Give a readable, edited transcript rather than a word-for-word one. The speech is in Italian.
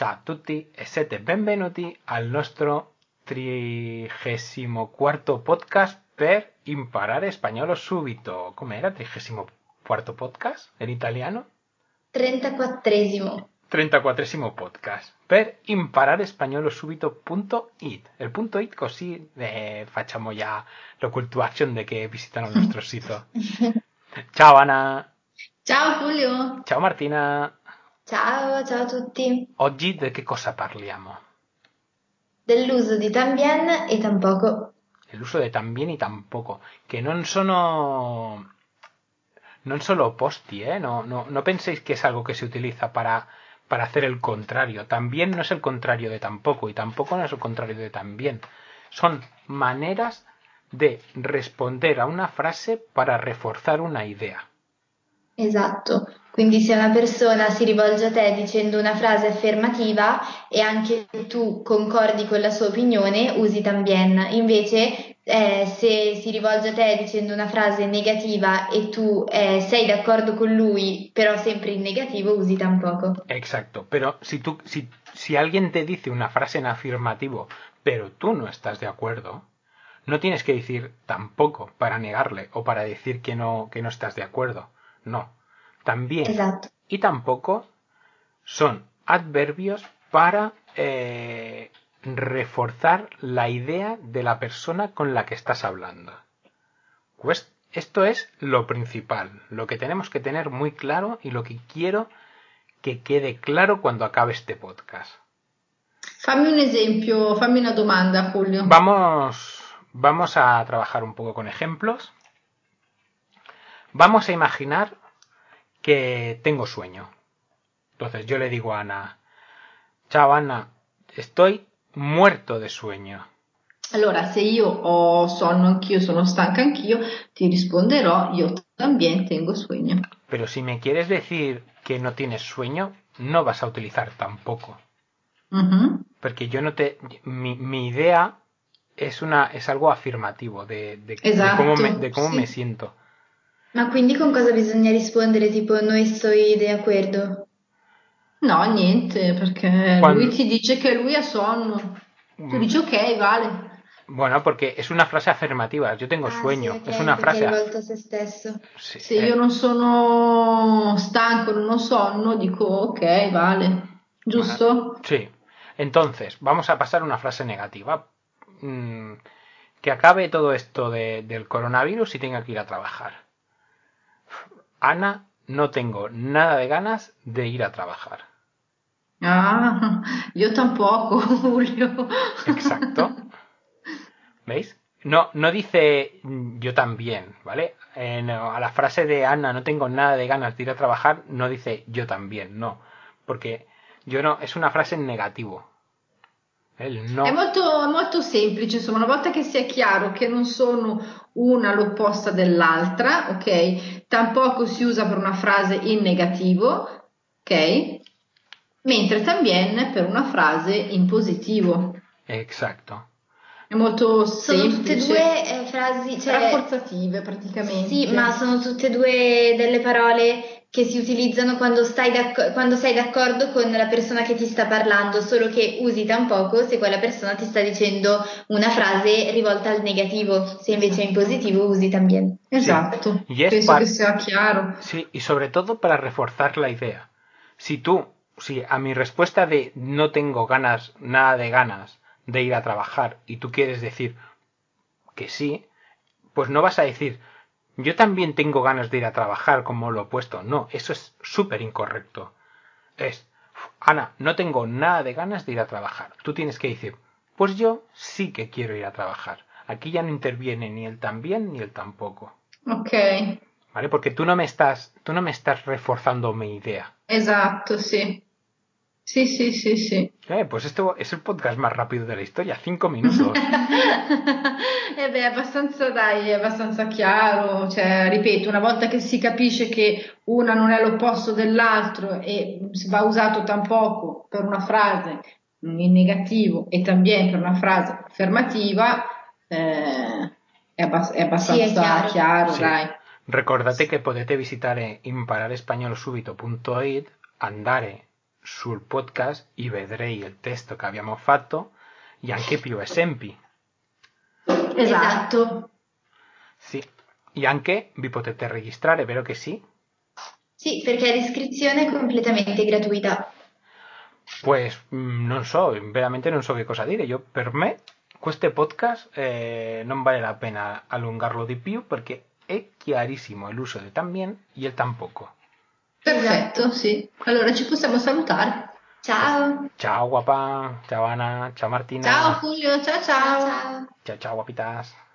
Ciao a tutti e siete benvenuti al nostro 34° podcast per Imparare Españolo Súbito. Com'era? 34° podcast in italiano? 34esimo. 34esimo podcast per Imparare Españolo Súbito.it. Il punto it così facciamo già l'occultuazione di che visitano il nostro sito. Ciao Anna. Ciao Julio. Ciao Martina. Ciao, ciao a tutti. Oggi di che cosa parliamo? Dell'uso di también e tampoco. L'uso di también e tampoco, che non sono opposti, ¿eh? No penséis que es algo que se utiliza para hacer el contrario. También no es el contrario de tampoco y tampoco no es el contrario de también. Son maneras de responder a una frase para reforzar una idea. Esatto, quindi se una persona si rivolge a te dicendo una frase affermativa e anche tu concordi con la sua opinione, usi también. Invece se si rivolge a te dicendo una frase negativa e tu sei d'accordo con lui, però sempre in negativo, usi tampoco. Exacto, pero si alguien te dice una frase en afirmativo, pero tú no estás de acuerdo, no tienes que decir tampoco para negarle o para decir que no estás de acuerdo. No, también Exacto. y tampoco son adverbios para reforzar la idea de la persona con la que estás hablando. Pues esto es lo principal, lo que tenemos que tener muy claro y lo que quiero que quede claro cuando acabe este podcast. Fammi un ejemplo, fammi una domanda, Julio. Vamos a trabajar un poco con ejemplos. Vamos a imaginar que tengo sueño. Entonces yo le digo a Ana, ciao Anna, estoy muerto de sueño. Allora, se io ho sonno anch'io, sono stanca anch'io, ti risponderò, yo también tengo sueño. Pero si me quieres decir que no tienes sueño, no vas a utilizar tampoco. Uh-huh. Porque yo no te... Mi idea es algo afirmativo Esatto, de cómo me siento. Ma quindi con cosa bisogna rispondere? Tipo, no estoy de acuerdo? No, niente, perché Cuando... lui ti dice che lui ha sonno. Tu dici ok, vale. Bueno, perché è una frase affermativa, io tengo sueño, sì, okay, è una frase rivolta a se stesso. Sì, se io non sono stanco, non ho sonno, dico ok, vale. Giusto? Sì. Entonces, vamos a pasar a una frase negativa. Que acabe todo esto del coronavirus y tenga que ir a trabajar. Ana, no tengo nada de ganas de ir a trabajar. Ah, yo tampoco, Julio. Exacto. ¿Veis? No dice yo también, ¿vale? No, a la frase de Ana, no tengo nada de ganas de ir a trabajar, no dice yo también, no. Porque yo no, es una frase en negativo. No. È molto semplice, insomma, una volta che sia chiaro che non sono una l'opposta dell'altra, ok? Tampoco si usa per una frase in negativo, ok? Mentre también per una frase in positivo. Esatto. È molto semplice. Sono tutte e due frasi, cioè, rafforzative praticamente. Sì, ma sono tutte e due delle parole che si utilizzano quando sei d'accordo con la persona che ti sta parlando, solo che usi tampoco se quella persona ti sta dicendo una frase rivolta al negativo, se invece in positivo usi también. Esatto, sí. Penso che sia chiaro. Sí, y sobre todo para reforzar la idea. Si a mi respuesta de no tengo ganas, nada de ganas de ir a trabajar, y tú quieres decir que sí, pues no vas a decir yo también tengo ganas de ir a trabajar como lo opuesto. No, eso es súper incorrecto. Es, Ana, no tengo nada de ganas de ir a trabajar. Tú tienes que decir, pues yo sí que quiero ir a trabajar. Aquí ya no interviene ni el también ni el tampoco. Ok. ¿Vale? Porque tú no me estás reforzando mi idea. Exacto, sí. Sí. Pues esto es el podcast más rápido de la historia, 5 minutos. Beh, è abbastanza chiaro, cioè, ripeto, una volta che si capisce che una non è l'opposto dell'altro e va usato tampoco per una frase in negativo e también per una frase affermativa, è abbastanza sì, chiaro sì. Dai. Ricordate che potete visitare imparareespagnolosubito.it, andare sul podcast e vedrete il testo che abbiamo fatto e anche più esempi. Esatto. Sì, e anche vi potete registrare, vero che sì? Sì, perché l'iscrizione è completamente gratuita. Pues non so, veramente non so che cosa dire. Io, per me, questo podcast non vale la pena allungarlo di più perché è chiarissimo l'uso del también e il tampoco. Perfetto, sì. Allora ci possiamo salutare. Ciao. Ciao guapa, ciao Ana, ciao Martina. Ciao Julio, ciao ciao. Ciao ciao guapitas.